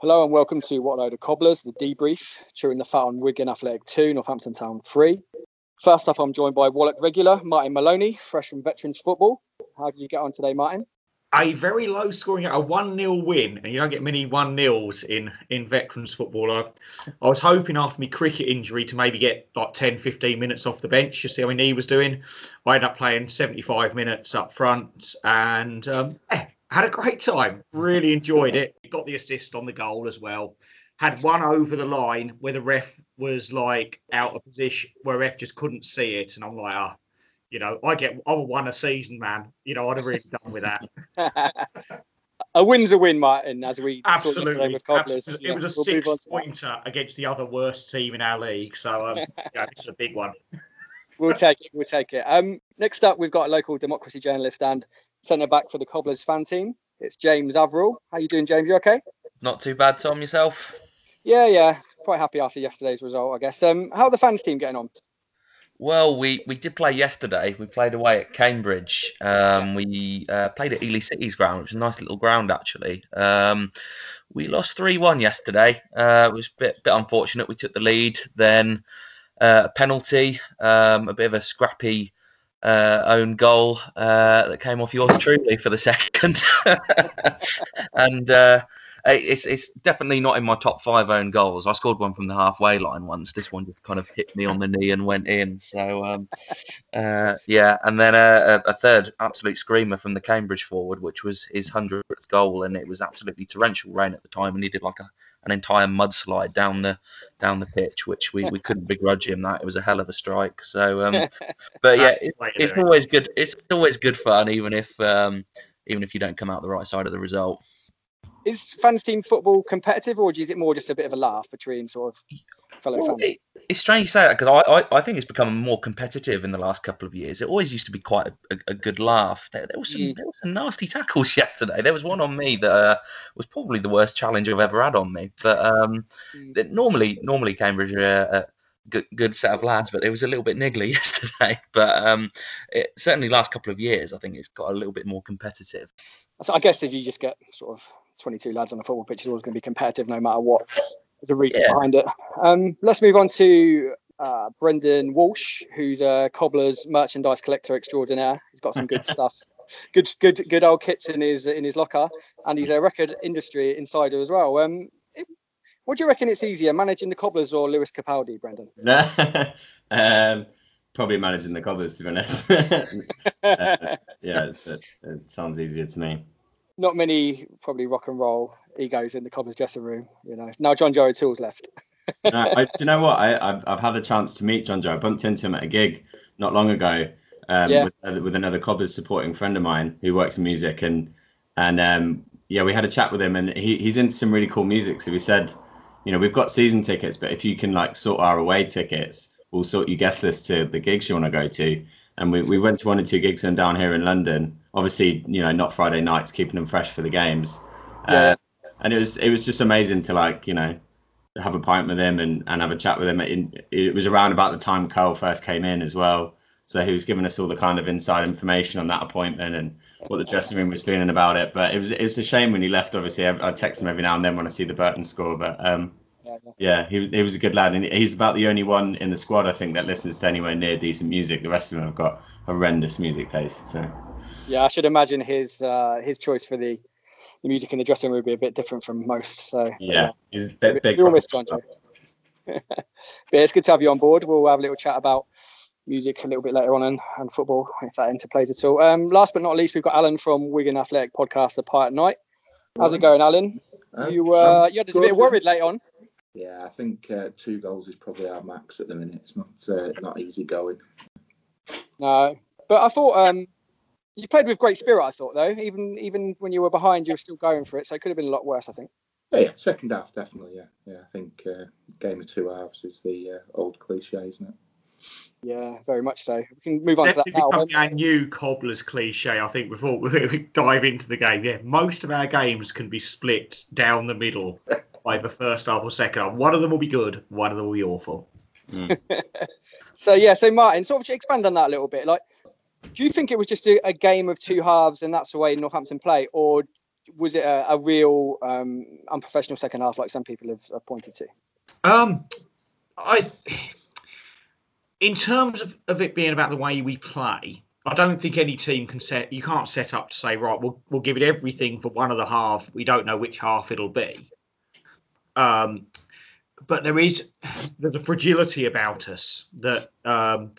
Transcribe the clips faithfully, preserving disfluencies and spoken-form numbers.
Hello and welcome to What a Load of Cobblers, the debrief, chewing the fat on Wigan Athletic two, Northampton Town three. First up, I'm joined by Wallock regular Martin Maloney, fresh from Veterans Football. How did you get on today, Martin? A very low scoring, a one nil win, and you don't get many one nils in, in Veterans Football. I, I was hoping after my cricket injury to maybe get like ten, fifteen minutes off the bench. You see how my knee was doing. I ended up playing seventy-five minutes up front and... Um, eh, had a great time, really enjoyed it. Got the assist on the goal as well. Had one over the line where the ref was like out of position, where ref just couldn't see it. And I'm like, ah, oh, you know, I get, I won a season, man. You know, I'd have really done with that. A win's a win, Martin, as we absolutely, talk with Cobblers. Absolutely. Yeah, it was a we'll six pointer against the other worst team in our league. So um, yeah, it's a big one. We'll take it. We'll take it. Um, next up, we've got a local democracy journalist and centre-back for the Cobblers fan team. It's James Avril. How you doing, James? You okay? Not too bad, Tom. Yourself? Yeah, yeah. Quite happy after yesterday's result, I guess. Um, how are the fans team getting on? Well, we, we did play yesterday. We played away at Cambridge. Um, we uh, played at Ely City's ground, which is a nice little ground, actually. Um, we lost three one yesterday. Uh, it was a bit, bit unfortunate. We took the lead then... Uh, a penalty, um, a bit of a scrappy uh, own goal uh, that came off yours truly for the second. And uh, it's it's definitely not in my top five own goals. I scored one from the halfway line once. This one just kind of hit me on the knee and went in. So, um, uh, yeah. And then a, a third absolute screamer from the Cambridge forward, which was his hundredth goal. And it was absolutely torrential rain at the time. And he did like a an entire mudslide down the down the pitch, which we, we couldn't begrudge him that. It was a hell of a strike. So, um, but yeah, it, it's always good. It's always good fun, even if um, even if you don't come out the right side of the result. Is fans team football competitive, or is it more just a bit of a laugh between sort of fellow well, fans? It, it's strange you say that, because I, I, I think it's become more competitive in the last couple of years. It always used to be quite a, a, a good laugh. There, there, was some, mm. there was some nasty tackles yesterday. There was one on me that uh, was probably the worst challenge I've ever had on me. But um, mm. normally normally Cambridge are uh, a good, good set of lads, but it was a little bit niggly yesterday. But um, it, certainly last couple of years, I think it's got a little bit more competitive. So I guess if you just get sort of twenty-two lads on a football pitch, is always going to be competitive no matter what. There's a reason yeah. behind it. Um, let's move on to uh, Brendan Walsh, who's a Cobblers merchandise collector extraordinaire. He's got some good stuff, good, good, good old kits in his in his locker, and he's a record industry insider as well. Um, it, what do you reckon it's easier, managing the Cobblers or Lewis Capaldi, Brendan? um, probably managing the Cobblers, to be honest. uh, yeah, it's, it, it sounds easier to me. Not many probably rock and roll egos in the Cobblers dressing room, you know. Now John-Joe O'Toole's left. no, I, do you know what? I, I've, I've had the chance to meet John-Joe. I bumped into him at a gig not long ago um, yeah. with, uh, with another Cobblers supporting friend of mine who works in music. And, and um, yeah, we had a chat with him, and he, he's into some really cool music. So we said, you know, we've got season tickets, but if you can, like, sort our away tickets, we'll sort your guest list to the gigs you want to go to. And we, we went to one or two gigs and down here in London. Obviously, you know, not Friday nights, keeping them fresh for the games. Yeah. Uh, and it was it was just amazing to, like, you know, have a pint with him and, and have a chat with him. It, it was around about the time Cole first came in as well. So he was giving us all the kind of inside information on that appointment and what the dressing room was feeling about it. But it was it's a shame when he left, obviously. I, I text him every now and then when I see the Burton score. But, um, yeah, yeah he, he was a good lad. And he's about the only one in the squad, I think, that listens to anywhere near decent music. The rest of them have got horrendous music taste, so... Yeah, I should imagine his uh, his choice for the, the music in the dressing room would be a bit different from most. So yeah, he's big. You're always John-Joe. But it's good to have you on board. We'll have a little chat about music a little bit later on, and, and football, if that interplays at all. Um, last but not least, we've got Alan from Wigan Athletic podcast, The Pie at Night. How's it going, Alan? Um, you uh, you had us a bit worried late on. Yeah, I think uh, two goals is probably our max at the minute. It's not uh, not easy going. No, but I thought um, you played with great spirit. I thought though, even even when you were behind, you were still going for it. So it could have been a lot worse, I think. Yeah, yeah. Second half definitely. Yeah, yeah. I think uh, game of two halves is the uh, old cliche, isn't it? Yeah, very much so. We can move on definitely to that now. Becoming our new Cobblers cliche, I think, before we dive into the game. Yeah, most of our games can be split down the middle by the first half or second half. One of them will be good, one of them will be awful. Mm. So, yeah, so Martin, sort of expand on that a little bit. Like, do you think it was just a, a game of two halves and that's the way Northampton play, or was it a, a real um, unprofessional second half like some people have, have pointed to? Um, I... Th- In terms of, of it being about the way we play, I don't think any team can set, you can't set up to say, right, we'll we'll give it everything for one of the half. We don't know which half it'll be. Um, but there is, there's a fragility about us that um,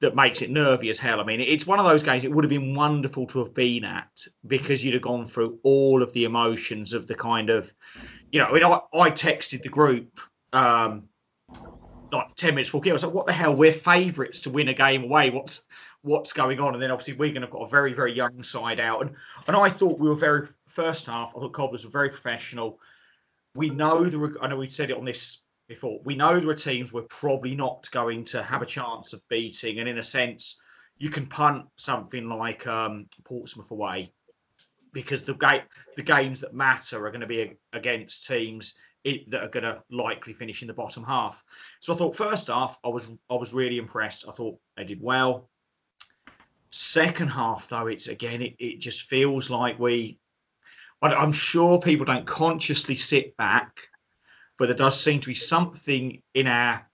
that makes it nervy as hell. I mean, it's one of those games it would have been wonderful to have been at because you'd have gone through all of the emotions of the kind of, you know, I mean, I, I texted the group, um, like ten minutes before, I was like, what the hell, we're favourites to win a game away, what's what's going on? And then obviously Wigan have got a very, very young side out, and and I thought we were very, first half, I thought Cobblers were very professional. We know, the I know we've said it on this before, we know there are teams we're probably not going to have a chance of beating, and in a sense, you can punt something like um, Portsmouth away, because the, ga- the games that matter are going to be against teams It, that are going to likely finish in the bottom half. So I thought first half, I was I was really impressed. I thought they did well. Second half, though, it's again, it, it just feels like we... I'm sure people don't consciously sit back, but there does seem to be something in our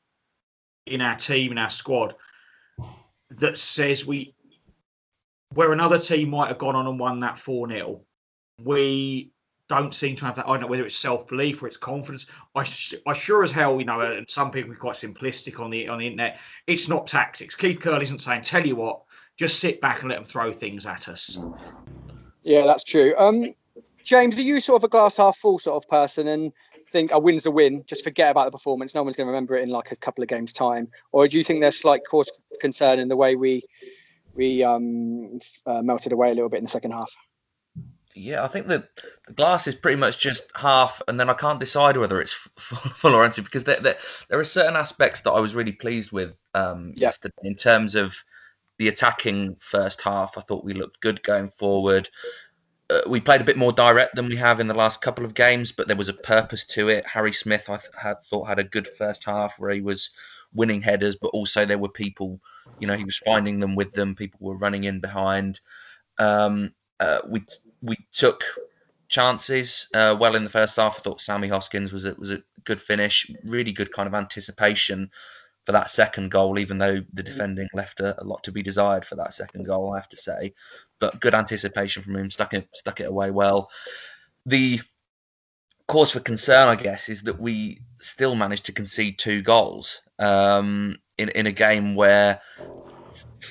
in our team, in our squad, that says we... Where another team might have gone on and won that four nil, we... don't seem to have that. I don't know whether it's self-belief or it's confidence. I, I sure as hell, you know, and some people are quite simplistic on the on the internet. It's not tactics. Keith Curle isn't saying, tell you what, just sit back and let them throw things at us. Yeah, that's true. Um, James, are you sort of a glass half full sort of person and think a win's a win, just forget about the performance, no one's going to remember it in like a couple of games' time? Or do you think there's slight cause for concern in the way we, we um, uh, melted away a little bit in the second half? Yeah, I think that the glass is pretty much just half, and then I can't decide whether it's full or empty, because there, there, there are certain aspects that I was really pleased with um, yeah. yesterday in terms of the attacking first half. I thought we looked good going forward. Uh, we played a bit more direct than we have in the last couple of games, but there was a purpose to it. Harry Smith, I th- had, thought, had a good first half where he was winning headers, but also there were people, you know, he was finding them with them. People were running in behind. Um, uh, we... T- We took chances uh, well in the first half. I thought Sammy Hoskins was a, was a good finish, really good kind of anticipation for that second goal, even though the defending left a, a lot to be desired for that second goal, I have to say. But good anticipation from him, stuck it, stuck it away well. The cause for concern, I guess, is that we still managed to concede two goals um, in, in a game where...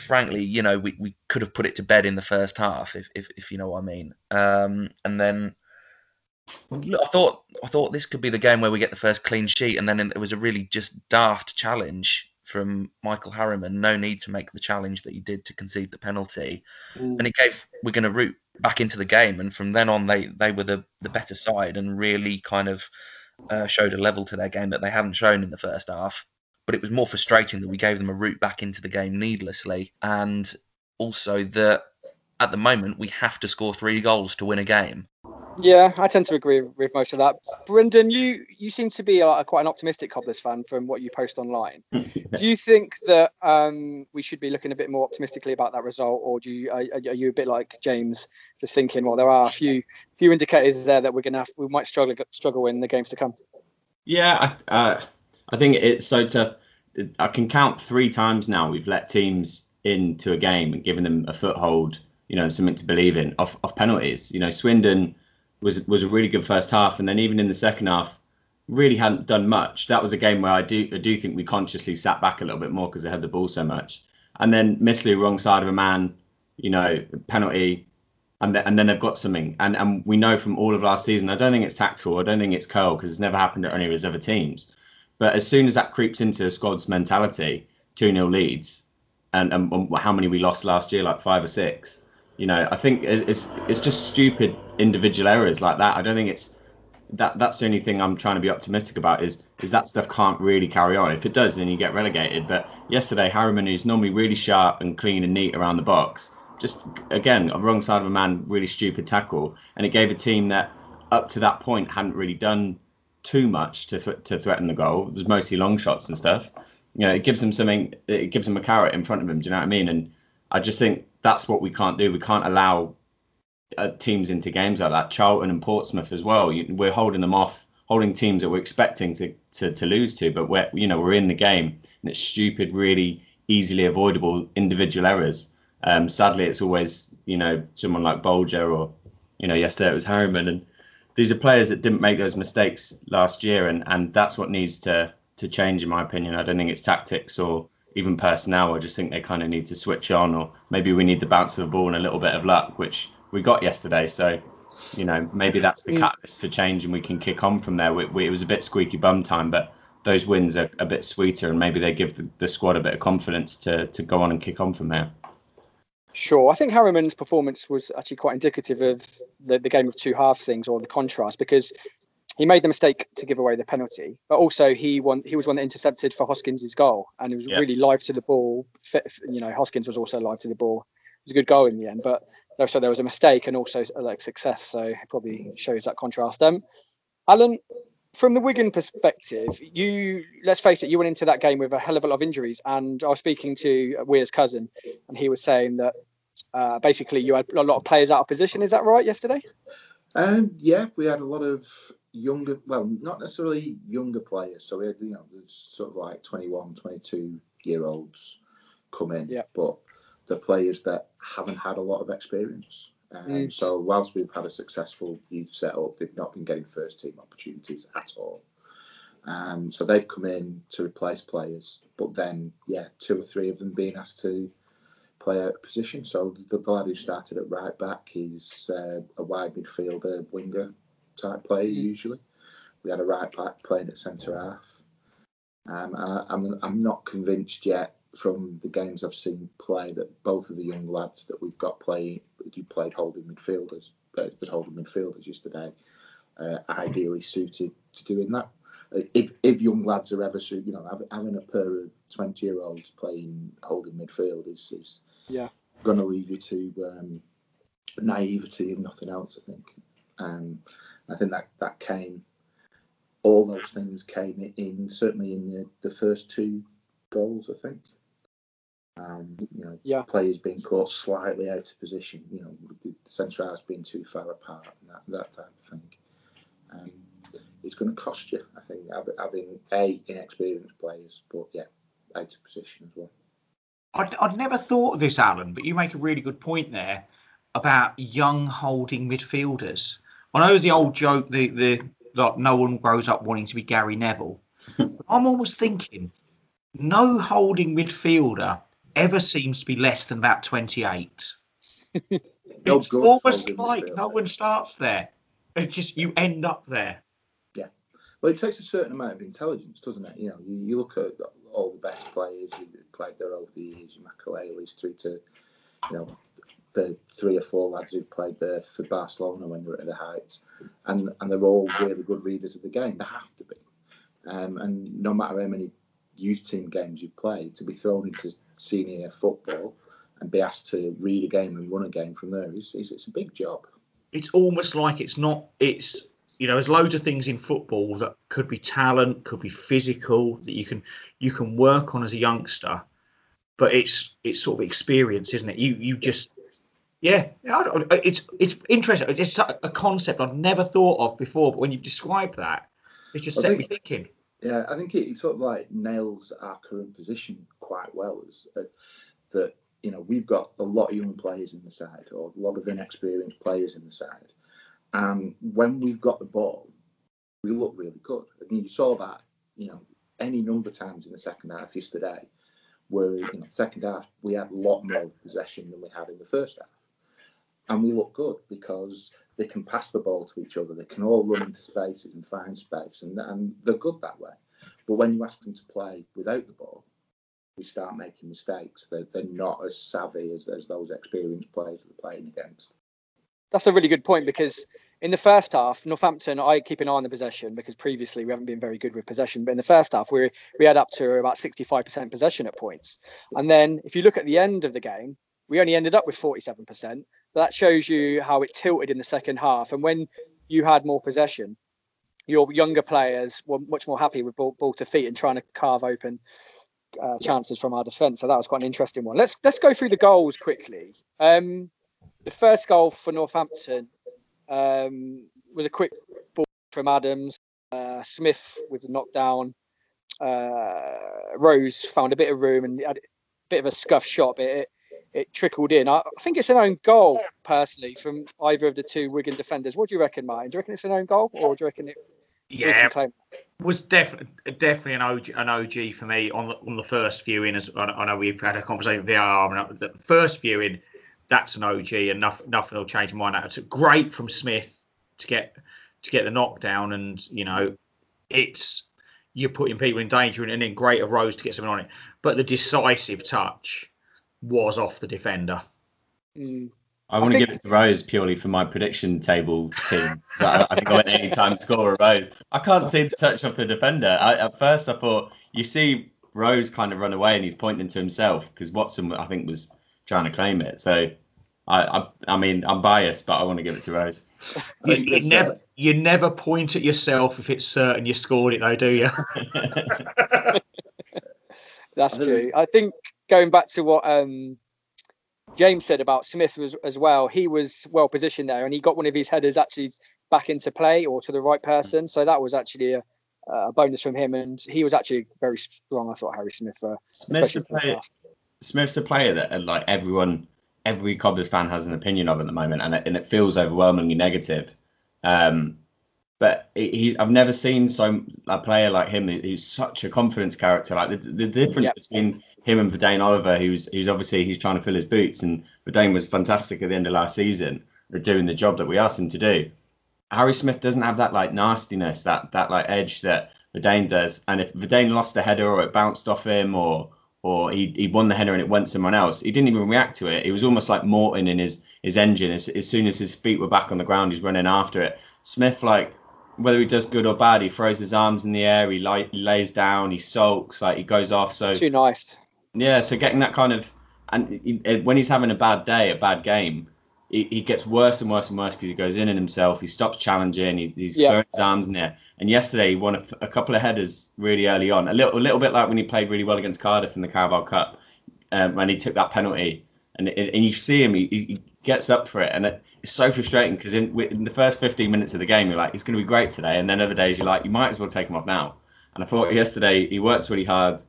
frankly, you know, we, we could have put it to bed in the first half, if if, if you know what I mean. Um, and then I thought I thought this could be the game where we get the first clean sheet, and then it was a really just daft challenge from Michael Harriman. No need to make the challenge that he did to concede the penalty. Ooh. And it gave we're going to root back into the game, and from then on they, they were the, the better side and really kind of uh, showed a level to their game that they hadn't shown in the first half. But it was more frustrating that we gave them a route back into the game needlessly, and also that at the moment we have to score three goals to win a game. Yeah, I tend to agree with most of that. Brendan, you, you seem to be a, quite an optimistic Cobblers fan from what you post online. Do you think that um, we should be looking a bit more optimistically about that result, or do you, are, are you a bit like James, just thinking, well, there are a few few indicators there that we're gonna have, we might struggle struggle in the games to come? Yeah, I, uh, I think it's so tough. I can count three times now we've let teams into a game and given them a foothold, you know, something to believe in off, off penalties. You know, Swindon was was a really good first half, and then even in the second half, really hadn't done much. That was a game where I do I do think we consciously sat back a little bit more because they had the ball so much. and then Missley wrong side of a man, you know, penalty, and, th- and then they've got something. And and we know from all of last season, I don't think it's tactical. I don't think it's Curle, because it's never happened at any of his other teams. But as soon as that creeps into a squad's mentality, two nil leads, and, and, and how many we lost last year, like five or six, you know, I think it's it's just stupid individual errors like that. I don't think it's... That that's the only thing I'm trying to be optimistic about is is that stuff can't really carry on. If it does, then you get relegated. But yesterday, Harriman, who's normally really sharp and clean and neat around the box, just again, a wrong side of a man, really stupid tackle, and it gave a team that up to that point hadn't really done too much to th- to threaten the goal. It was mostly long shots and stuff. You know, it gives them something. It gives them a carrot in front of them. Do you know what I mean? And I just think that's what we can't do. We can't allow teams into games like that. Charlton and Portsmouth as well, you, we're holding them off, holding teams that we're expecting to, to to lose to, but we're, you know, we're in the game, and it's stupid, really easily avoidable individual errors. Um sadly, it's always, you know, someone like Bolger, or, you know, yesterday it was Harriman, and these are players that didn't make those mistakes last year, and and that's what needs to to change, in my opinion. I don't think it's tactics or even personnel. I just think they kind of need to switch on, or maybe we need the bounce of the ball and a little bit of luck, which we got yesterday. So, you know, maybe that's the catalyst for change, and we can kick on from there. We, we, it was a bit squeaky bum time, but those wins are a bit sweeter, and maybe they give the, the squad a bit of confidence to to go on and kick on from there. Sure. I think Harriman's performance was actually quite indicative of the, the game of two halves things, or the contrast, because he made the mistake to give away the penalty, but also he won, he was one that intercepted for Hoskins' goal, and it was, yeah, really live to the ball. You know, Hoskins was also live to the ball. It was a good goal in the end, but so there was a mistake and also like success, so it probably shows that contrast. Um, Alan, from the Wigan perspective, you let's face it, you went into that game with a hell of a lot of injuries, and I was speaking to Weir's cousin, and he was saying that uh, basically you had a lot of players out of position. Is that right yesterday? Um, yeah, we had a lot of younger, well, not necessarily younger players. So we had, you know, sort of like twenty-one, twenty-two year olds come in, yeah, but the players that haven't had a lot of experience. Um, mm. So whilst we've had a successful youth set-up, they've not been getting first-team opportunities at all. Um, so they've come in to replace players, but then, yeah, two or three of them being asked to play out of position. So the, the lad who started at right-back, he's uh, a wide midfielder, winger-type player, mm. usually. We had a right-back playing at centre-half. Um, I, I'm, I'm not convinced yet, from the games I've seen play, that both of the young lads that we've got playing, who played holding midfielders, but holding midfielders yesterday, uh, ideally suited to doing that. If if young lads are ever suited, you know, having a pair of twenty-year-olds playing holding midfield is, is yeah, going to lead you to um, naivety and nothing else, I think. Um, I think that, that came, all those things came in, certainly in the, the first two goals, I think. Um, you know, yeah. Players being caught slightly out of position, you know, the centre halves being too far apart, and that, that type of thing. Um, it's going to cost you, I think, having a inexperienced players, but yeah, out of position as well. I'd, I'd never thought of this, Alan, but you make a really good point there about young holding midfielders. I know it's the old joke, the the like, no one grows up wanting to be Gary Neville. I'm always thinking, no holding midfielder ever seems to be less than about twenty-eight. It's almost like no one starts there. It's just you end up there. Yeah. Well, it takes a certain amount of intelligence, doesn't it? You know, you, you look at all the best players who played there over the years, your Makaleli's through to, you know, the three or four lads who played there for Barcelona when they were at the heights, and and they're all really good readers of the game. They have to be. Um, and no matter how many youth team games you play, to be thrown into senior football and be asked to read a game and run a game from there, it's, it's, it's a big job. It's almost like it's not, it's, you know, there's loads of things in football that could be talent, could be physical, that you can you can work on as a youngster, but it's it's sort of experience, isn't it? You you just, yeah, I don't, it's it's interesting. It's a concept I've never thought of before, but when you've described that, it's just I set think- me thinking. Yeah, I think it sort of like nails our current position quite well. Is uh, that, you know, we've got a lot of young players in the side, or a lot of inexperienced players in the side, and when we've got the ball, we look really good. I mean, you saw that, you know, any number of times in the second half yesterday, were, you know, second half, we had a lot more possession than we had in the first half. And we look good because they can pass the ball to each other. They can all run into spaces and find space, and, and they're good that way. But when you ask them to play without the ball, we start making mistakes. They're, they're not as savvy as, as those experienced players that they're playing against. That's a really good point, because in the first half, Northampton, I keep an eye on the possession because previously we haven't been very good with possession. But in the first half, we, we had up to about sixty-five percent possession at points. And then if you look at the end of the game, we only ended up with forty-seven percent. That shows you how it tilted in the second half. And when you had more possession, your younger players were much more happy with ball, ball to feet and trying to carve open uh, chances from our defence. So that was quite an interesting one. Let's let's go through the goals quickly. Um, the first goal for Northampton um, was a quick ball from Adams. Uh, Smith with the knockdown. Uh, Rose found a bit of room and had a bit of a scuff shot. But it, it trickled in. I think it's an own goal, personally, from either of the two Wigan defenders. What do you reckon, Martin? Do you reckon it's an own goal, or do you reckon it? Yeah, it was definitely definitely an O G, an O G for me on the, on the first viewing. As I know we've had a conversation with V A R, and the first viewing, that's an O G, and nothing, nothing will change my mind. It's great from Smith to get to get the knockdown, and you know, it's you're putting people in danger, and then great of Rose to get something on it. But the decisive touch was off the defender. Mm. I, I want think... to give it to Rose purely for my prediction table team. So I, I think I went any time scorer Rose. I can't see the touch off the defender. I, at first, I thought you see Rose kind of run away and he's pointing to himself because Watson, I think, was trying to claim it. So I, I, I mean, I'm biased, but I want to give it to Rose. you, you never, you never point at yourself if it's certain you scored it, though, do you? That's true. I think. Going back to what um, James said about Smith was, as well, he was well positioned there and he got one of his headers actually back into play or to the right person. So that was actually a, a bonus from him. And he was actually very strong, I thought, Harry Smith. Uh, Smith's, a player, Smith's a player that like everyone, every Cobblers fan has an opinion of at the moment, and it, and it feels overwhelmingly negative. Um, but he, I've never seen so a player like him who's such a confidence character. Like the, the difference yep. between him and Verdane Oliver, who's who's obviously he's trying to fill his boots, and Verdane was fantastic at the end of last season, doing the job that we asked him to do. Harry Smith doesn't have that like nastiness, that that like edge that Verdane does. And if Verdane lost a header or it bounced off him, or or he he won the header and it went someone else, he didn't even react to it. It was almost like Morton in his his engine. As, as soon as his feet were back on the ground, he's running after it. Smith, like, whether he does good or bad, he throws his arms in the air, he lay, lays down, he sulks, like he goes off. So too nice. Yeah, so getting that kind of, and he, when he's having a bad day, a bad game, he, he gets worse and worse and worse because he goes in on himself, he stops challenging, he, he's yeah. throwing his arms in the air. And yesterday he won a, a couple of headers really early on, a little, a little bit like when he played really well against Cardiff in the Carabao Cup, um, when he took that penalty. And, and you see him, he, he gets up for it, and it's so frustrating because in, in the first fifteen minutes of the game, you're like, it's going to be great today, and then other days you're like, you might as well take him off now. And I thought yesterday he worked really hard.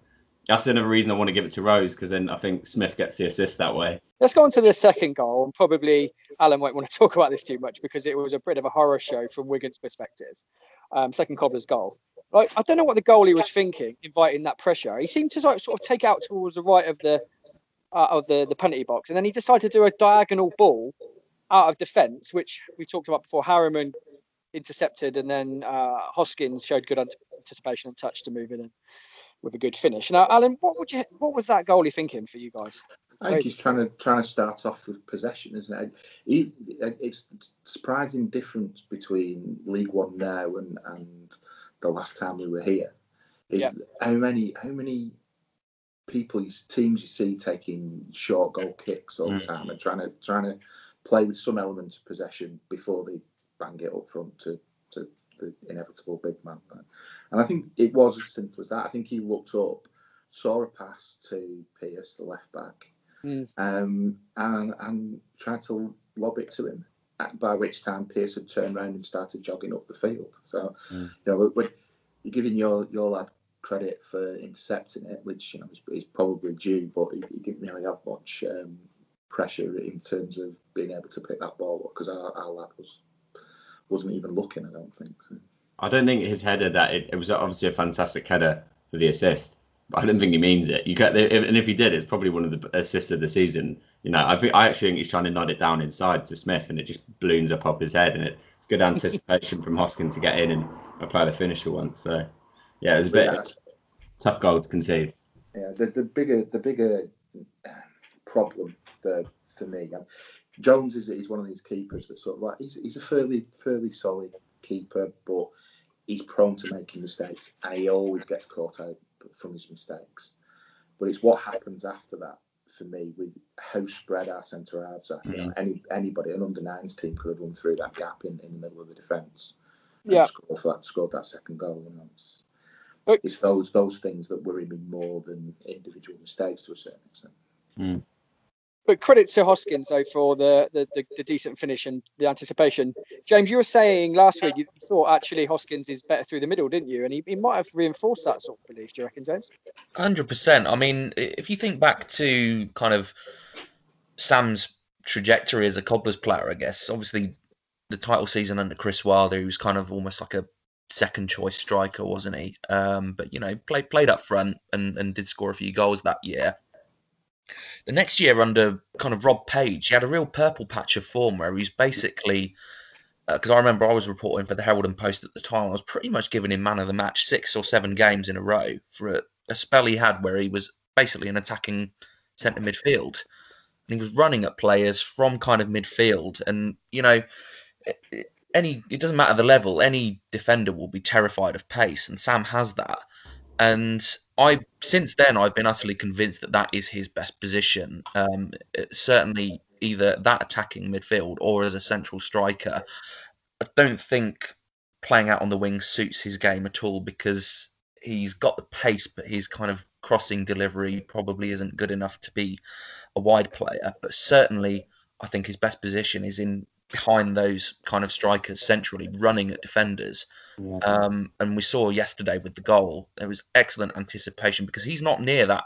That's another reason I want to give it to Rose, because then I think Smith gets the assist that way. Let's go on to the second goal, and probably Alan won't want to talk about this too much because it was a bit of a horror show from Wigan's perspective. Um, second Cobblers goal. Like, I don't know what the goalie was thinking, inviting that pressure. He seemed to like, sort of take out towards the right of the out of the, the penalty box, and then he decided to do a diagonal ball out of defence, which we talked about before. Harriman intercepted, and then uh, Hoskins showed good anticipation and touch to move in and with a good finish. Now, Alan, what would you what was that goalie thinking for you guys? I think he's trying to trying to start off with possession, isn't it? He, it's surprising difference between League One now and, and the last time we were here is yeah. how many how many people, teams you see taking short goal kicks all the time and trying to trying to play with some element of possession before they bang it up front to, to the inevitable big man. And I think it was as simple as that. I think he looked up, saw a pass to Pierce, the left back, mm. um, and and tried to lob it to him. By which time Pierce had turned around and started jogging up the field. So mm. you know, when you're giving your your lad credit for intercepting it, which you know is probably due, but he, he didn't really have much um, pressure in terms of being able to pick that ball up because our, our lad was wasn't even looking. I don't think. So. I don't think his header that it, it was obviously a fantastic header for the assist, I don't think he means it. You get, and if he did, it's probably one of the assists of the season. You know, I think I actually think he's trying to nod it down inside to Smith, and it just balloons up off his head, and it's good anticipation from Hoskins to get in and apply the finisher once. So, yeah, it was a bit yeah. tough goal to concede. Yeah, the the bigger the bigger problem the, for me, Jones is he's one of these keepers that sort of like he's he's a fairly fairly solid keeper, but he's prone to making mistakes, and he always gets caught out from his mistakes. But it's what happens after that for me, with how spread our centre halves are. Mm-hmm. You know, any anybody an under nines team could have run through that gap in, in the middle of the defence. Yeah, scored that scored that second goal. You know, it's, but, it's those those things that worry me more than individual mistakes to a certain extent. Mm. But credit to Hoskins though for the, the, the, the decent finish and the anticipation. James, you were saying last week you thought actually Hoskins is better through the middle, didn't you? And he, he might have reinforced that sort of belief, do you reckon, James? one hundred percent. I mean, if you think back to kind of Sam's trajectory as a Cobblers player, I guess, obviously the title season under Chris Wilder, he was kind of almost like a second choice striker, wasn't he? Um, but, you know, played played up front and, and did score a few goals that year. The next year under kind of Rob Page, he had a real purple patch of form where he was basically, because uh, I remember I was reporting for the Herald and Post at the time, I was pretty much giving him man of the match six or seven games in a row for a, a spell he had where he was basically an attacking centre midfield. And he was running at players from kind of midfield. And, you know, any it doesn't matter the level, any defender will be terrified of pace. And Sam has that. And I since then, I've been utterly convinced that that is his best position, um, certainly either that attacking midfield or as a central striker. I don't think playing out on the wing suits his game at all because he's got the pace, but his kind of crossing delivery probably isn't good enough to be a wide player. But certainly, I think his best position is in behind those kind of strikers centrally running at defenders. Yeah. Um, and we saw yesterday with the goal, there was excellent anticipation because he's not near that,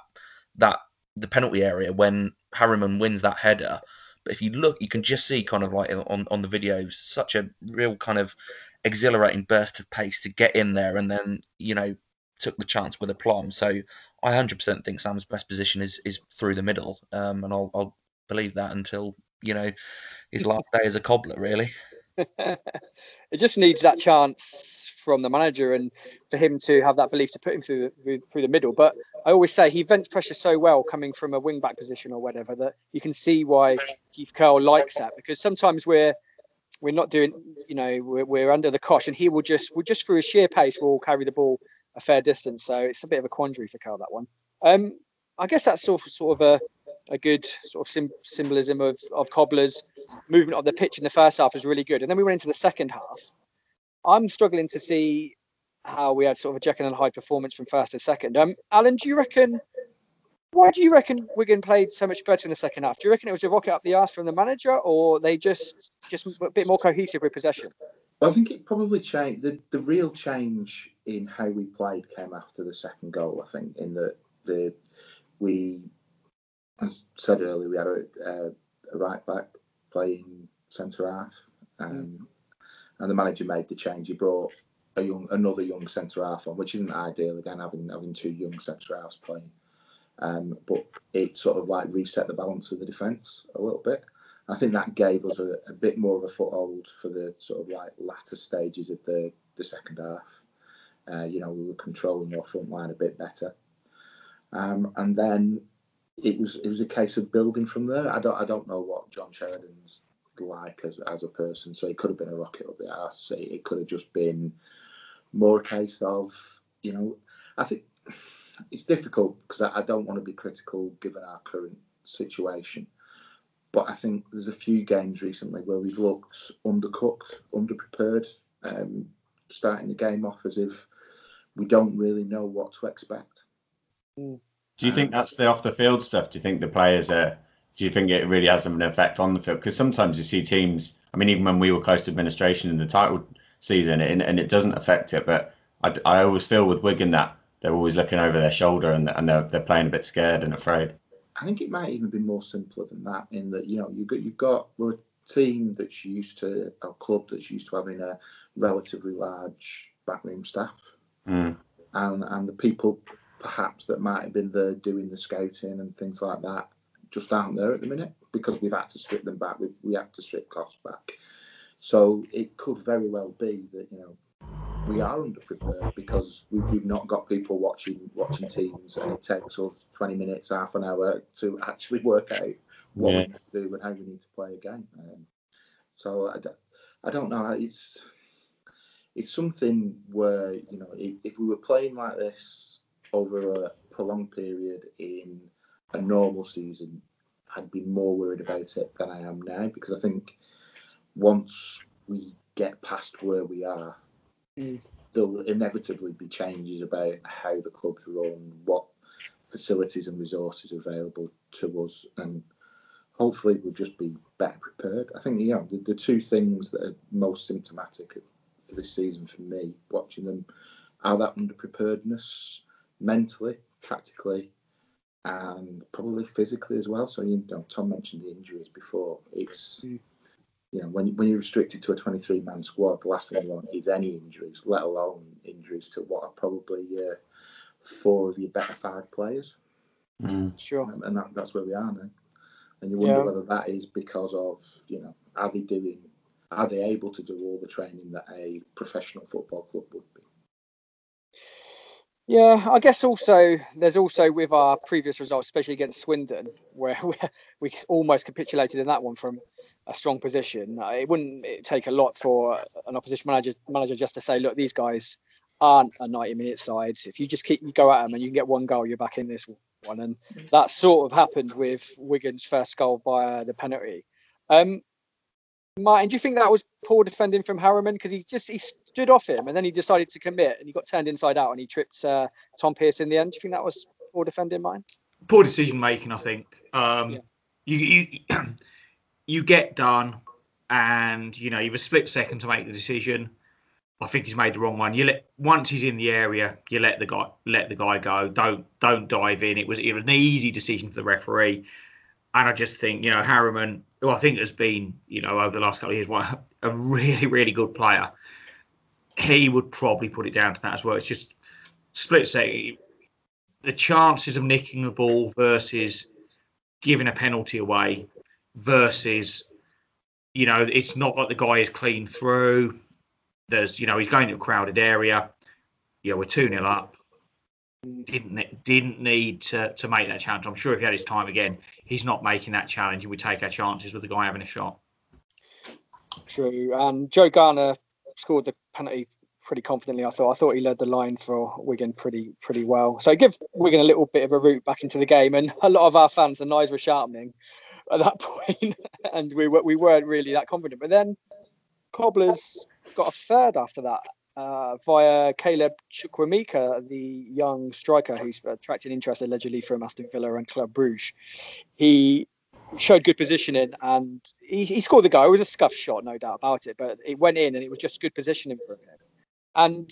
that the penalty area when Harriman wins that header. But if you look, you can just see kind of like on, on the videos, such a real kind of exhilarating burst of pace to get in there and then, you know, took the chance with aplomb. So I one hundred percent think Sam's best position is, is through the middle. Um, and I'll, I'll believe that until, you know, his last day as a Cobbler, really. It just needs that chance from the manager and for him to have that belief to put him through the, through the middle. But I always say he vents pressure so well coming from a wing-back position or whatever that you can see why Keith Curle likes that, because sometimes we're we're not doing, you know, we're, we're under the cosh and he will just, will just through his sheer pace, will carry the ball a fair distance. So it's a bit of a quandary for Curle, that one. Um, I guess that's sort of, sort of a... a good sort of sim- symbolism of, of Cobblers. Movement of the pitch in the first half was really good. And then we went into the second half. I'm struggling to see how we had sort of a Jekyll and Hyde performance from first to second. Um, Alan, do you reckon, why do you reckon Wigan played so much better in the second half? Do you reckon it was a rocket up the arse from the manager or they just, just a bit more cohesive with possession? I think it probably changed. The, the real change in how we played came after the second goal, I think, in that the, we... As said earlier, we had a, uh, a right back playing centre half, um, mm. and the manager made the change. He brought a young, another young centre half on, which isn't ideal again, having having two young centre halves playing. Um, but it sort of like reset the balance of the defence a little bit. I think that gave us a, a bit more of a foothold for the sort of like latter stages of the the second half. Uh, you know, we were controlling our front line a bit better, um, and then. It was it was a case of building from there. I don't I don't know what John Sheridan's like as as a person, so it could have been a rocket up the arse. It could have just been more a case of, you know, I think it's difficult because I, I don't want to be critical given our current situation, but I think there's a few games recently where we've looked undercooked, underprepared, um, starting the game off as if we don't really know what to expect. Mm. Do you think that's the off the field stuff? Do you think the players are, do you think it really has an effect on the field? Because sometimes you see teams, I mean, even when we were close to administration in the title season and, and it doesn't affect it, but I, I always feel with Wigan that they're always looking over their shoulder and, and they're, they're playing a bit scared and afraid. I think it might even be more simpler than that in that, you know, you've got, you've got we're a team that's used to, a club that's used to having a relatively large backroom staff mm. and, and the people perhaps that might have been there doing the scouting and things like that just aren't there at the minute because we've had to strip them back. We've, we have to strip costs back. So it could very well be that, you know, we are underprepared because we've not got people watching watching teams, and it takes us twenty minutes, half an hour to actually work out what yeah. we need to do and how we need to play a game. Um, so I, I don't know. It's it's something where, you know, if, if we were playing like this over a prolonged period in a normal season, I'd be more worried about it than I am now, because I think once we get past where we are, mm. there'll inevitably be changes about how the club's run, what facilities and resources are available to us, and hopefully we'll just be better prepared. I think, you know, the, the two things that are most symptomatic for this season for me, watching them, are that underpreparedness mentally, tactically, and probably physically as well. So, you know, Tom mentioned the injuries before. It's... Mm. You know, when, when you're restricted to a twenty-three man squad, the last thing you want is any injuries, let alone injuries to what are probably uh, four of your better five players. Mm. Sure. And, and that, that's where we are now. And you wonder yeah. whether that is because of, you know, are they doing, are they able to do all the training that a professional football club would be? Yeah, I guess also there's also with our previous results, especially against Swindon, where we, we almost capitulated in that one from a strong position. It wouldn't take a lot for an opposition manager manager just to say, look, these guys aren't a ninety minute side. If you just keep you go at them and you can get one goal, you're back in this one. And that sort of happened with Wigan's first goal by the penalty. Um, Martin, do you think that was poor defending from Harriman? Because he just he stood off him and then he decided to commit and he got turned inside out and he tripped uh, Tom Pierce in the end. Do you think that was poor defending, Martin? Poor decision making, I think. Um, yeah. You. you You get done, and you know you've a split second to make the decision. I think he's made the wrong one. You let once he's in the area, you let the guy let the guy go. Don't don't dive in. It was it was an easy decision for the referee, and I just think you know Harriman, who I think has been you know over the last couple of years one, a really really good player. He would probably put it down to that as well. It's just split second. The chances of nicking the ball versus giving a penalty away. Versus, you know, it's not like the guy is clean through. There's, you know, he's going to a crowded area. Yeah, we're two nil up. Didn't didn't need to, to make that challenge. I'm sure if he had his time again, he's not making that challenge, and we take our chances with the guy having a shot. True. And Joe Garner scored the penalty pretty confidently. I thought. I thought he led the line for Wigan pretty pretty well. So give Wigan a little bit of a route back into the game, and a lot of our fans, the knives were sharpening at that point, and we were, we weren't really that confident. But then Cobblers got a third after that uh, via Caleb Chukwuemeka, the young striker who's attracted interest allegedly from Aston Villa and Club Bruges. He showed good positioning and he, he scored the goal. It was a scuff shot, no doubt about it, but it went in and it was just good positioning for him. And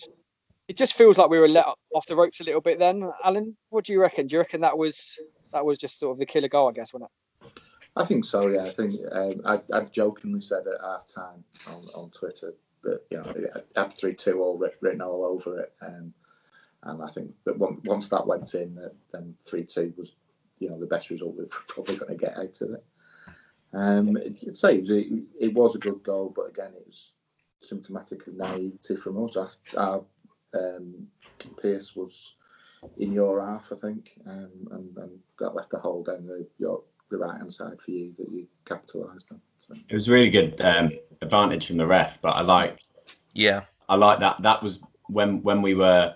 it just feels like we were let off the ropes a little bit then. Alan, what do you reckon? Do you reckon that was that was just sort of the killer goal, I guess, wasn't it? I think so, yeah. I think um, I, I jokingly said at half time on, on Twitter that, you know, I had three two all written all over it. Um, and I think that once that went in, uh, then three two was, you know, the best result we were probably going to get out of it. Um, I'd say it, it was a good goal, but again, it was symptomatic of naivety from us. Our, um, Pierce was in your half, I think, um, and, and that left a hole down the York. The right hand side for you that you capitalised on. So. It was really good um, advantage from the ref, but I like, yeah, I like that. That was when when we were,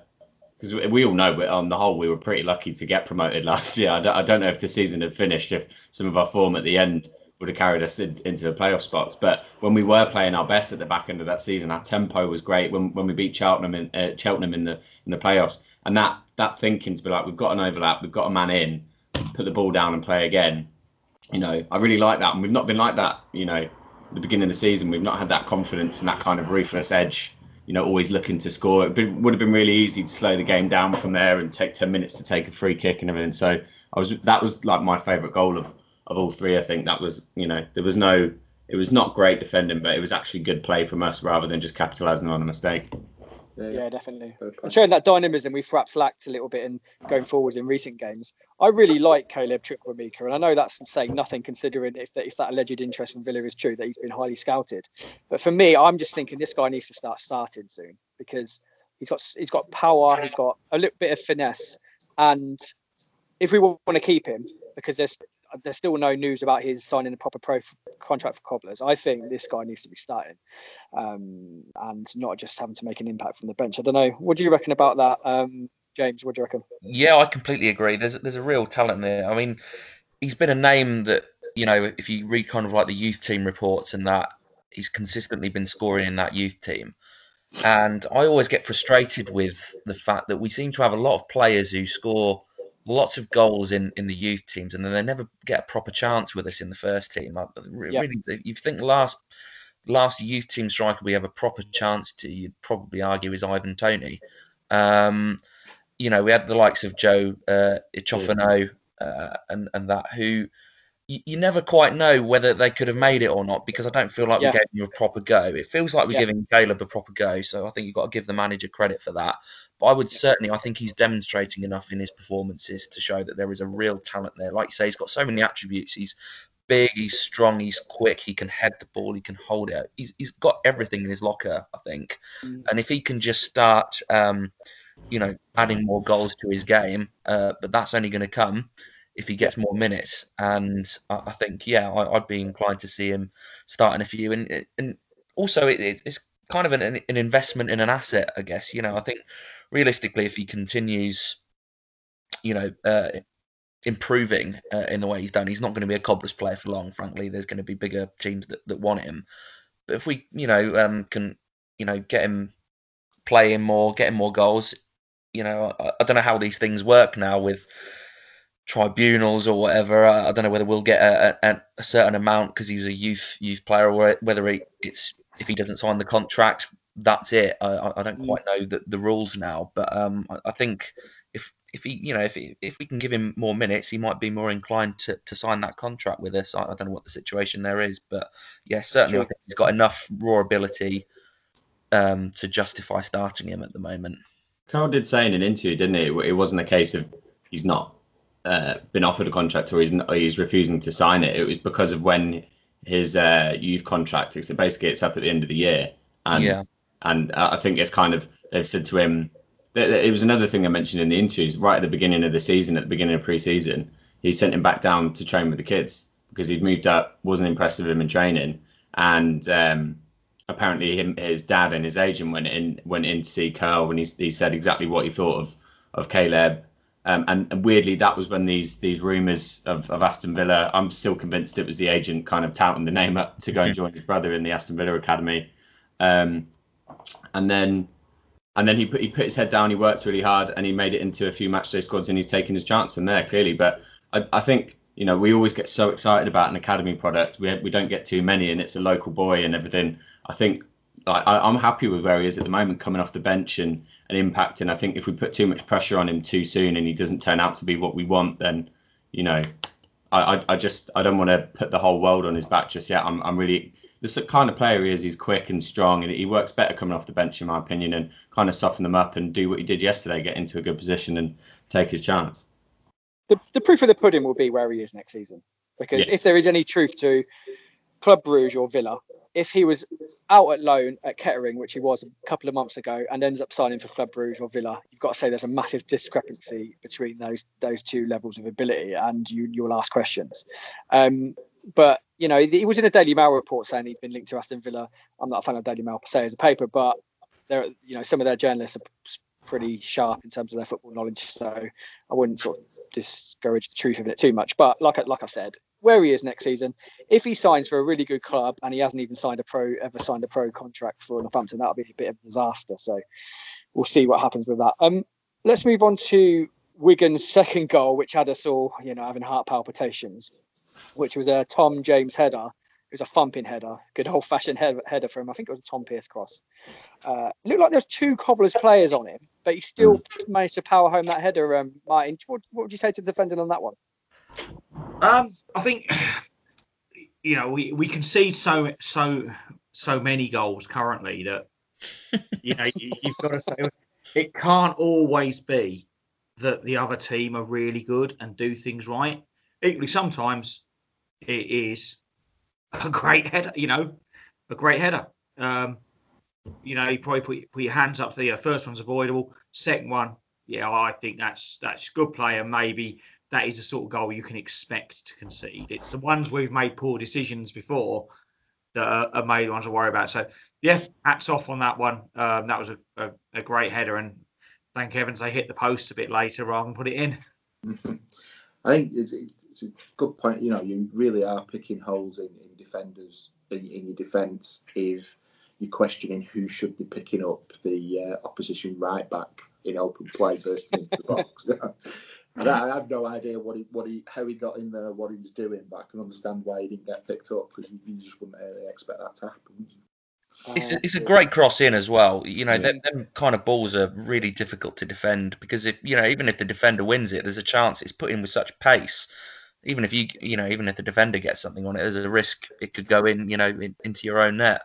because we, we all know we're, on the whole we were pretty lucky to get promoted last year. I don't, I don't know if the season had finished if some of our form at the end would have carried us in, into the playoff spots. But when we were playing our best at the back end of that season, our tempo was great. When when we beat Cheltenham in uh, Cheltenham in the in the playoffs, and that that thinking to be like, we've got an overlap, we've got a man in, put the ball down and play again. You know, I really like that. And we've not been like that, you know, at the beginning of the season. We've not had that confidence and that kind of ruthless edge, you know, always looking to score. It would have been really easy to slow the game down from there and take ten minutes to take a free kick and everything. So I was that was like my favourite goal of, of all three, I think. That was, you know, there was no, it was not great defending, but it was actually good play from us rather than just capitalising on a mistake. Yeah, yeah, definitely. And showing that dynamism we've perhaps lacked a little bit in going forward in recent games. I really like Caleb Chukwuemeka, and I know that's saying nothing considering if that, if that alleged interest from Villa is true, that he's been highly scouted. But for me, I'm just thinking this guy needs to start starting soon, because he's got he's got power, he's got a little bit of finesse, and if we want to keep him, because there's there's still no news about his signing a proper pro f- contract for Cobblers. I think this guy needs to be starting, um, and not just having to make an impact from the bench. I don't know. What do you reckon about that, um, James? What do you reckon? Yeah, I completely agree. There's there's a real talent there. I mean, he's been a name that, you know, if you read kind of like the youth team reports and that, he's consistently been scoring in that youth team. And I always get frustrated with the fact that we seem to have a lot of players who score lots of goals in, in the youth teams, and then they never get a proper chance with us in the first team. Like, really, yep. You think last last youth team striker we have a proper chance to, you'd probably argue, is Ivan Toney. Um, you know, we had the likes of Joe uh, Ichofano uh, and and that, who you, you never quite know whether they could have made it or not, because I don't feel like yeah. we gave them a proper go. It feels like we're yeah. giving Caleb a proper go, so I think you've got to give the manager credit for that. But I would certainly, I think he's demonstrating enough in his performances to show that there is a real talent there. Like you say, he's got so many attributes. He's big, he's strong, he's quick, he can head the ball, he can hold it. He's He's got everything in his locker, I think. Mm. And if he can just start, um, you know, adding more goals to his game, uh, but that's only going to come if he gets more minutes. And I, I think, yeah, I, I'd be inclined to see him starting a few. And, and also, it, it, it's kind of an, an investment in an asset, I guess. You know, I think realistically, if he continues, you know, uh, improving uh, in the way he's done, he's not going to be a Cobblers player for long. Frankly, there's going to be bigger teams that, that want him. But if we, you know, um, can, you know, get him playing more, get him more goals, you know, I, I don't know how these things work now with tribunals or whatever. I, I don't know whether we'll get a, a, a certain amount because he's a youth youth player, or whether he, it's if he doesn't sign the contract, that's it. I, I don't quite know the, the rules now, but um, I think if if he, you know, if he, if we can give him more minutes, he might be more inclined to, to sign that contract with us. I, I don't know what the situation there is, but yeah, certainly sure. I think he's got enough raw ability um, to justify starting him at the moment. Carl did say in an interview, didn't he? It wasn't a case of he's not uh, been offered a contract or he's not, or he's refusing to sign it. It was because of when his uh, youth contract, so basically it's up at the end of the year, and. Yeah. And I think it's kind of, they've said to him, it was another thing I mentioned in the interviews, right at the beginning of the season, at the beginning of pre-season, he sent him back down to train with the kids because he'd moved up, wasn't impressed with him in training. And um, apparently him, his dad and his agent went in went in to see Curle, and he, he said exactly what he thought of, of Caleb. Um, and, and weirdly, that was when these these rumours of, of Aston Villa, I'm still convinced it was the agent kind of touting the name up to go and join his brother in the Aston Villa Academy. Um And then, and then he put he put his head down. He worked really hard, and he made it into a few matchday squads. And he's taken his chance from there, clearly. But I, I think, you know, we always get so excited about an academy product. We we don't get too many, and it's a local boy and everything. I think I, I'm happy with where he is at the moment, coming off the bench and and impacting. I think if we put too much pressure on him too soon, and he doesn't turn out to be what we want, then, you know, I I, I just I don't want to put the whole world on his back just yet. I'm I'm really. The kind of player he is, he's quick and strong, and he works better coming off the bench, in my opinion, and kind of soften them up and do what he did yesterday, get into a good position and take his chance. The, the proof of the pudding will be where he is next season, because yeah. if there is any truth to Club Bruges or Villa, if he was out at loan at Kettering, which he was a couple of months ago, and ends up signing for Club Bruges or Villa, you've got to say there's a massive discrepancy between those those two levels of ability, and you, you'll ask questions. Um, but You know, he was in a Daily Mail report saying he'd been linked to Aston Villa. I'm not a fan of Daily Mail per se as a paper, but there, you know, some of their journalists are pretty sharp in terms of their football knowledge, so I wouldn't sort of discourage the truth of it too much. But like, like I said, where he is next season, if he signs for a really good club, and he hasn't even signed a pro, ever signed a pro contract for Northampton, that'll be a bit of a disaster. So we'll see what happens with that. Um, let's move on to Wigan's second goal, which had us all, you know, having heart palpitations, which was a Tom James header. It was a thumping header, good old-fashioned head- header from, I think it was a Tom Pierce cross. Uh, it looked like there's two Cobblers players on him, but he still managed to power home that header. Um, Martin, what, what would you say to the defender on that one? Um, I think, you know, we, we concede so so so many goals currently that You know, you, you've got to say it can't always be that the other team are really good and do things right. Equally, sometimes it is a great header, you know, a great header. Um, you know, you probably put, put your hands up to the you know, first one's avoidable. Second one, yeah, I think that's that's good play, and maybe that is the sort of goal you can expect to concede. It's the ones we've made poor decisions before that are, are made the ones to worry about. So, yeah, hats off on that one. Um, that was a, a, a great header, and thank heavens they hit the post a bit later rather than put it in. Mm-hmm. I think it's, it's a good point. You know, you really are picking holes in, in defenders, in, in your defence, if you're questioning who should be picking up the uh, opposition right back in open play bursting into the box. And I, I have no idea what he, what he, how he got in there, what he was doing, but I can understand why he didn't get picked up, because you, you just wouldn't really expect that to happen, would you? It's a, it's a great cross in as well. You know, yeah. them, them kind of balls are really difficult to defend, because if you know, even if the defender wins it, there's a chance it's put in with such pace. Even if you, you know, even if the defender gets something on it, there's a risk it could go in, you know, in, into your own net.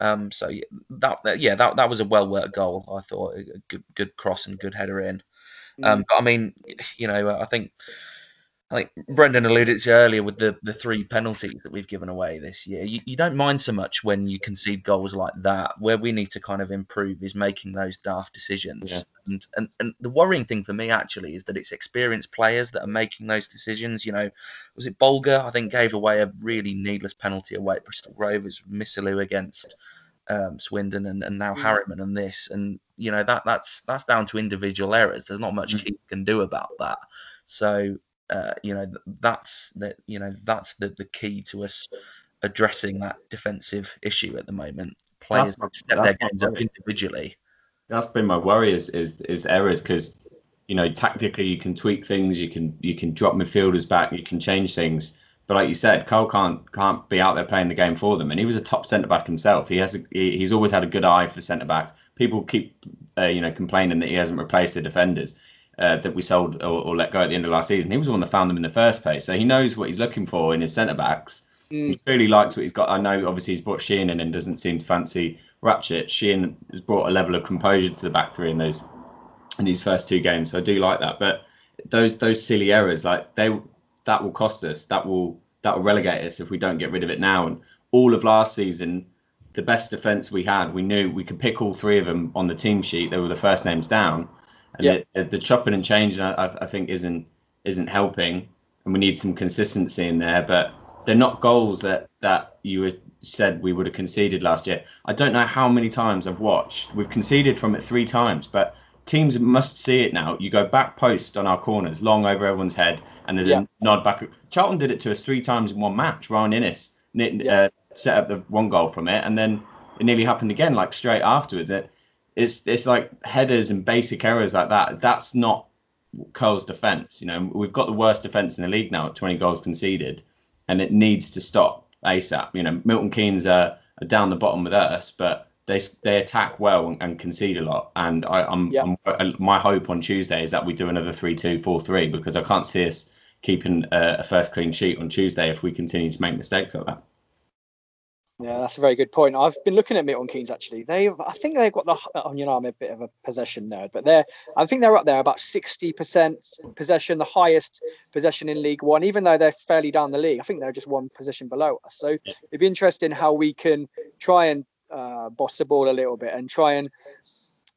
Um, so that, that yeah, that that was a well worked goal. I thought a good good cross and good header in. Um, but I mean, you know, I think like Brendan alluded to earlier with the, the three penalties that we've given away this year, you, you don't mind so much when you concede goals like that. Where we need to kind of improve is making those daft decisions. Yeah. And, and and the worrying thing for me actually is that it's experienced players that are making those decisions. You know, was it Bolger? I think gave away a really needless penalty away at Bristol Rovers, Missalou against Um, Swindon, and, and now Harriman and this, and you know that that's that's down to individual errors. There's not much mm-hmm. Keith can do about that. So uh, you know that's that you know that's the, the key to us addressing that defensive issue at the moment. Players my, step their games up individually. That's been my worry is is, is errors, because you know tactically you can tweak things, you can you can drop midfielders back, you can change things. But like you said, Cole can't can't be out there playing the game for them, and he was a top centre back himself. He has a, he, he's always had a good eye for centre backs. People keep uh, you know complaining that he hasn't replaced the defenders uh, that we sold or, or let go at the end of last season. He was the one that found them in the first place, so he knows what he's looking for in his centre backs. Mm. He really likes what he's got. I know, obviously, he's brought Sheehan in and doesn't seem to fancy Ratchet. Sheehan has brought a level of composure to the back three in those in these first two games, so I do like that. But those those silly errors, like they. That will cost us. That will that will relegate us if we don't get rid of it now. And all of last season, the best defence we had, we knew we could pick all three of them on the team sheet. They were the first names down, and yeah. the, the chopping and changing, I, I think, isn't isn't helping. And we need some consistency in there. But they're not goals that that you said we would have conceded last year. I don't know how many times I've watched. We've conceded from it three times, but. Teams must see it now. You go back post on our corners, long over everyone's head, and there's yeah. a nod back. Charlton did it to us three times in one match. Ryan Innes uh, yeah. set up the one goal from it, and then it nearly happened again, like straight afterwards. It, it's it's like headers and basic errors like that. That's not Curle's defence. You know, we've got the worst defence in the league now at twenty goals conceded, and it needs to stop ASAP. You know, Milton Keynes are, are down the bottom with us, but. They they attack well and, and concede a lot, and I, I'm, yep. I'm my hope on Tuesday is that we do another three two, four three, because I can't see us keeping a, a first clean sheet on Tuesday if we continue to make mistakes like that. Yeah, that's a very good point. I've been looking at Milton Keynes actually. They I think they've got the you know I'm a bit of a possession nerd, but they're I think they're up there about sixty percent possession, the highest possession in League One. Even though they're fairly down the league, I think they're just one position below us. So yeah. it'd be interesting how we can try and. Uh, boss the ball a little bit and try and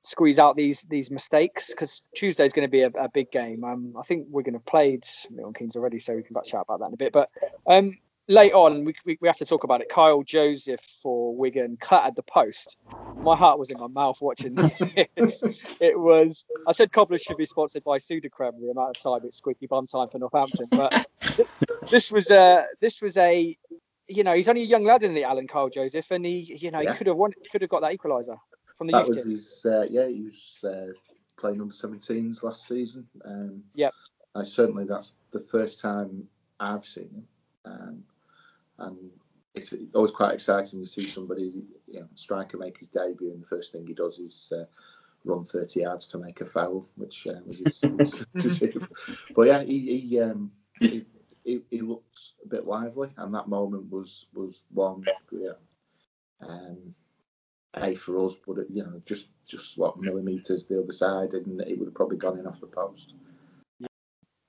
squeeze out these these mistakes, because Tuesday is going to be a, a big game. Um, I think we're going to have played Milton Keynes already, so we can chat about that in a bit. But um, late on, we, we we have to talk about it. Kyle Joseph for Wigan cut at the post. My heart was in my mouth watching this. It was. I said Cobblers should be sponsored by Sudacrem. The amount of time it's squeaky bum time for Northampton, but th- this was a this was a. You know, he's only a young lad, isn't he, Alan Kyle Joseph? And he, you know, yeah. he could have won, could have got that equaliser from the that youth was team. His, uh, yeah, he was uh, playing under seventeens last season. Um, yep. I certainly, that's the first time I've seen him. Um, and it's always quite exciting to see somebody, you know, striker make his debut, and the first thing he does is uh, run thirty yards to make a foul, which uh, was his. to see. But yeah, he. he, um, he He, he looked a bit lively, and that moment was was one. Yeah, um, A for us, but it, you know, just just what millimeters the other side, and it would have probably gone in off the post. Yeah.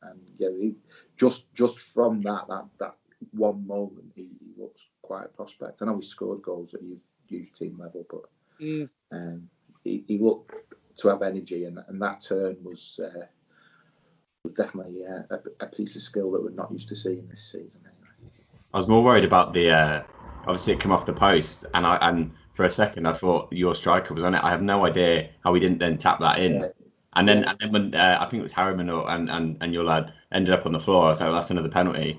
And yeah, he, just just from that that that one moment, he, he looks quite a prospect. I know he scored goals at youth, youth team level, but mm. um, he, he looked to have energy, and and that turn was uh, was definitely uh, a, a piece of skill that we're not used to seeing this season. Anyway. I was more worried about the. Uh... Obviously, it came off the post, and I and for a second I thought your striker was on it. I have no idea how he didn't then tap that in. Yeah. And then, and then when uh, I think it was Harriman or, and and and your lad ended up on the floor, so that's another penalty.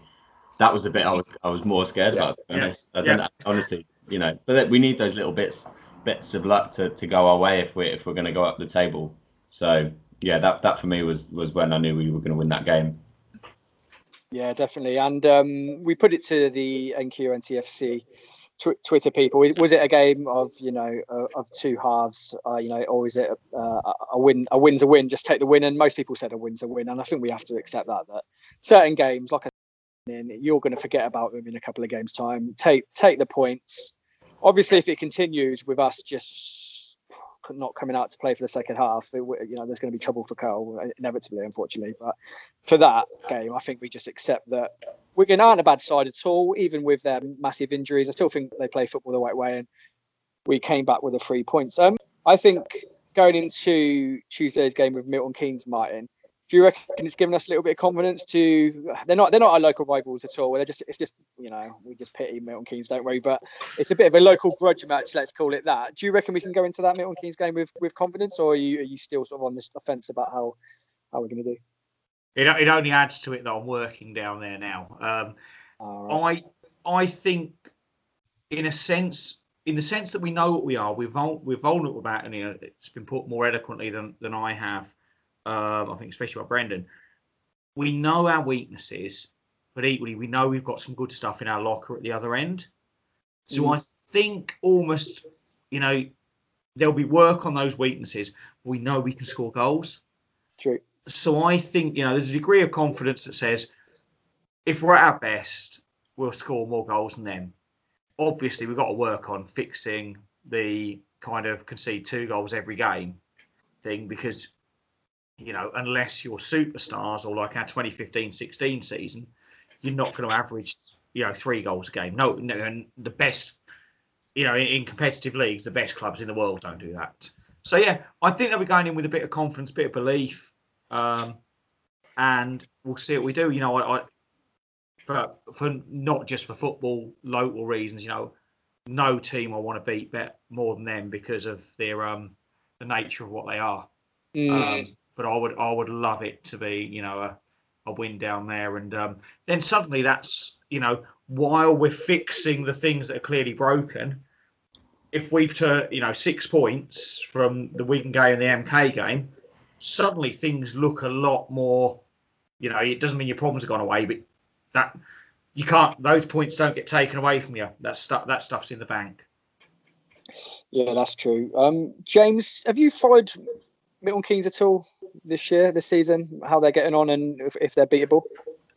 That was the bit I was I was more scared yeah. about. To be yeah. honest. I yeah. don't, honestly, you know, but we need those little bits bits of luck to, to go our way if we if we're going to go up the table. So yeah, that that for me was was when I knew we were going to win that game. Yeah, definitely. And um, we put it to the N Q N T F C tw- Twitter people. Was it a game of, you know, uh, of two halves, uh, you know, or is it a, uh, a win? A win's a win. Just take the win. And most people said a win's a win. And I think we have to accept that, that certain games, like I said, you're going to forget about them in a couple of games' time. Take take the points. Obviously, if it continues with us just not coming out to play for the second half, it, you know, there's going to be trouble for Curle inevitably, unfortunately. But for that game, I think we just accept that Wigan aren't a bad side at all, even with their massive injuries. I still think they play football the right way, and we came back with the three points. Um, I think going into Tuesday's game with Milton Keynes, Martin, do you reckon it's given us a little bit of confidence to? They're not they're not our local rivals at all. They're just it's just you know we just pity Milton Keynes, don't we? But it's a bit of a local grudge match, let's call it that. Do you reckon we can go into that Milton Keynes game with, with confidence, or are you are you still sort of on this offence about how how we're going to do? It it only adds to it that I'm working down there now. Um, All right. I I think in a sense in the sense that we know what we are, we're vul- we're vulnerable about, and you know, it's been put more eloquently than than I have. Um, I think especially by Brendan, we know our weaknesses, but equally we know we've got some good stuff in our locker at the other end. So mm. I think almost, you know, there'll be work on those weaknesses. We know we can score goals. True. So I think, you know, there's a degree of confidence that says if we're at our best, we'll score more goals than them. Obviously, we've got to work on fixing the kind of concede two goals every game thing, because you know, unless you're superstars or like our twenty fifteen sixteen season, you're not going to average, you know, three goals a game. No, no, and the best, you know, in, in competitive leagues, the best clubs in the world don't do that. So, yeah, I think that we're going in with a bit of confidence, a bit of belief, um, and we'll see what we do. You know, I, I for, for not just for football, local reasons, you know, no team I want to beat bet more than them because of their um, the nature of what they are. Mm. Um, But I would, I would love it to be, you know, a, a win down there, and um, then suddenly that's, you know, while we're fixing the things that are clearly broken, if we've turned, you know, six points from the Wigan game and the M K game, suddenly things look a lot more. You know, it doesn't mean your problems have gone away, but that you can't; those points don't get taken away from you. That stuff, that stuff's in the bank. Yeah, that's true. Um, James, have you followed Milton Keynes at all this year, this season, how they're getting on and if, if they're beatable?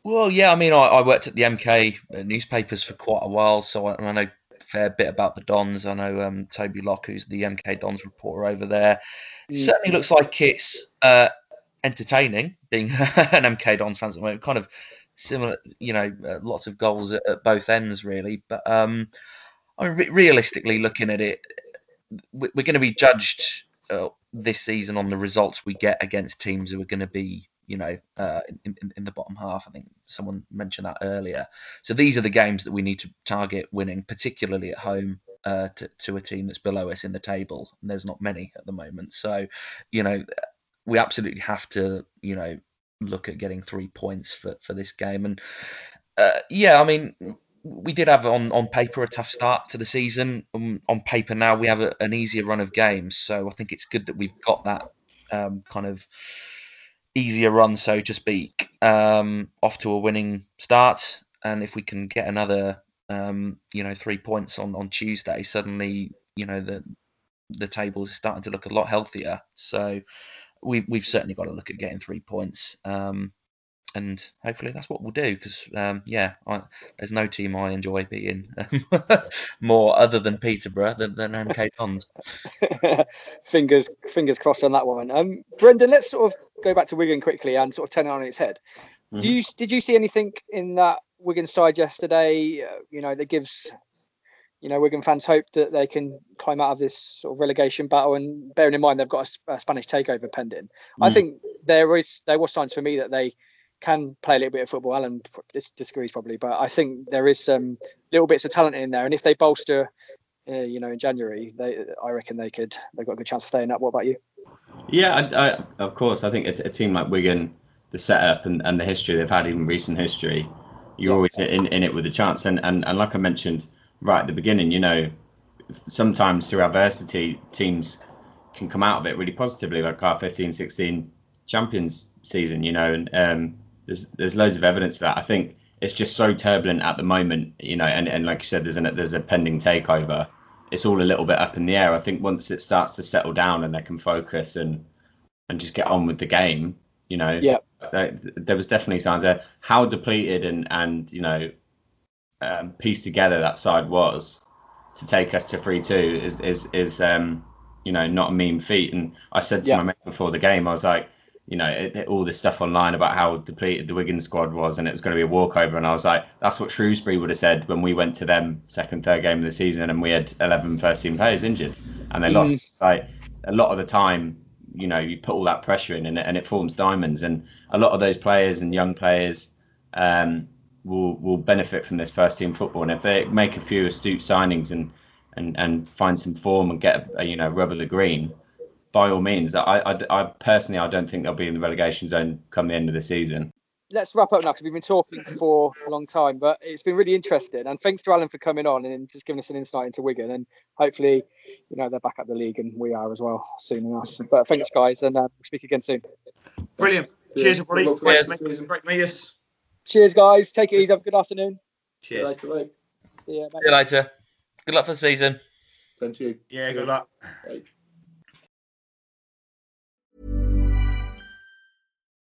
Well, yeah, I mean, I, I worked at the M K newspapers for quite a while, so I, and I know a fair bit about the Dons. I know um, Toby Locke, who's the M K Dons reporter over there. Mm. It certainly looks like it's uh, entertaining, being an M K Dons fan. Kind of similar, you know, uh, lots of goals at, at both ends, really. But um, I mean, re- realistically, looking at it, we're going to be judged Uh, this season on the results we get against teams who are going to be, you know, uh, in, in, in the bottom half. I think someone mentioned that earlier. So these are the games that we need to target winning, particularly at home uh, to, to a team that's below us in the table. And there's not many at the moment. So, you know, we absolutely have to, you know, look at getting three points for, for this game. And uh, yeah, I mean, we did have on, on paper a tough start to the season. Um, on paper now we have a, an easier run of games, so I think it's good that we've got that um, kind of easier run, so to speak, um, off to a winning start. And if we can get another, um, you know, three points on, on Tuesday, suddenly, you know, the the table is starting to look a lot healthier. So we we've certainly got to look at getting three points. Um, and hopefully that's what we'll do, because um, yeah, I, there's no team I enjoy being more other than Peterborough than, than M K Dons. fingers fingers crossed on that one. Um, Brendan, let's sort of go back to Wigan quickly and sort of turn it on its head. Mm-hmm. You did you see anything in that Wigan side yesterday? Uh, you know, that gives you know Wigan fans hope that they can climb out of this sort of relegation battle. And bearing in mind they've got a, a Spanish takeover pending, mm. I think there is there was signs for me that they can play a little bit of football. Alan disagrees probably, but I think there is some little bits of talent in there. And if they bolster, uh, you know, in January, they I reckon they could. They've got a good chance of staying up. What about you? Yeah, I, I, of course. I think a, a team like Wigan, the setup and, and the history they've had, even recent history, you're yeah. always in, in it with a chance. And, and and like I mentioned right at the beginning, you know, sometimes through adversity, teams can come out of it really positively, like our fifteen sixteen Champions season, you know, and um, there's there's loads of evidence of that. I think it's just so turbulent at the moment, you know, and, and like you said, there's an, there's a pending takeover. It's all a little bit up in the air. I think once it starts to settle down and they can focus and and just get on with the game, you know, yeah. there, there was definitely signs there. How depleted and, and you know, um, pieced together that side was to take us to three two is, is, is um, you know, not a mean feat. And I said to yeah. my mate before the game, I was like, you know, it, it, all this stuff online about how depleted the Wigan squad was and it was going to be a walkover. And I was like, that's what Shrewsbury would have said when we went to them second, third game of the season and we had eleven first team players injured and they mm. lost. Like a lot of the time, you know, you put all that pressure in and, and it forms diamonds. And a lot of those players and young players um, will will benefit from this first team football. And if they make a few astute signings and and, and find some form and get, a, you know, rub of the green, by all means, I, I, I personally, I don't think they'll be in the relegation zone come the end of the season. Let's wrap up now because we've been talking for a long time, but it's been really interesting. And thanks to Alan for coming on and just giving us an insight into Wigan. And hopefully, you know, they're back at the league and we are as well soon enough. But thanks, guys, and uh, we'll speak again soon. Brilliant. Cheers, everybody. Cheers, Cheers, Cheers guys. Take it easy. Have a good afternoon. Cheers. See you later. See you, See you later. Good luck for the season. Thank you. Yeah, good luck. Right.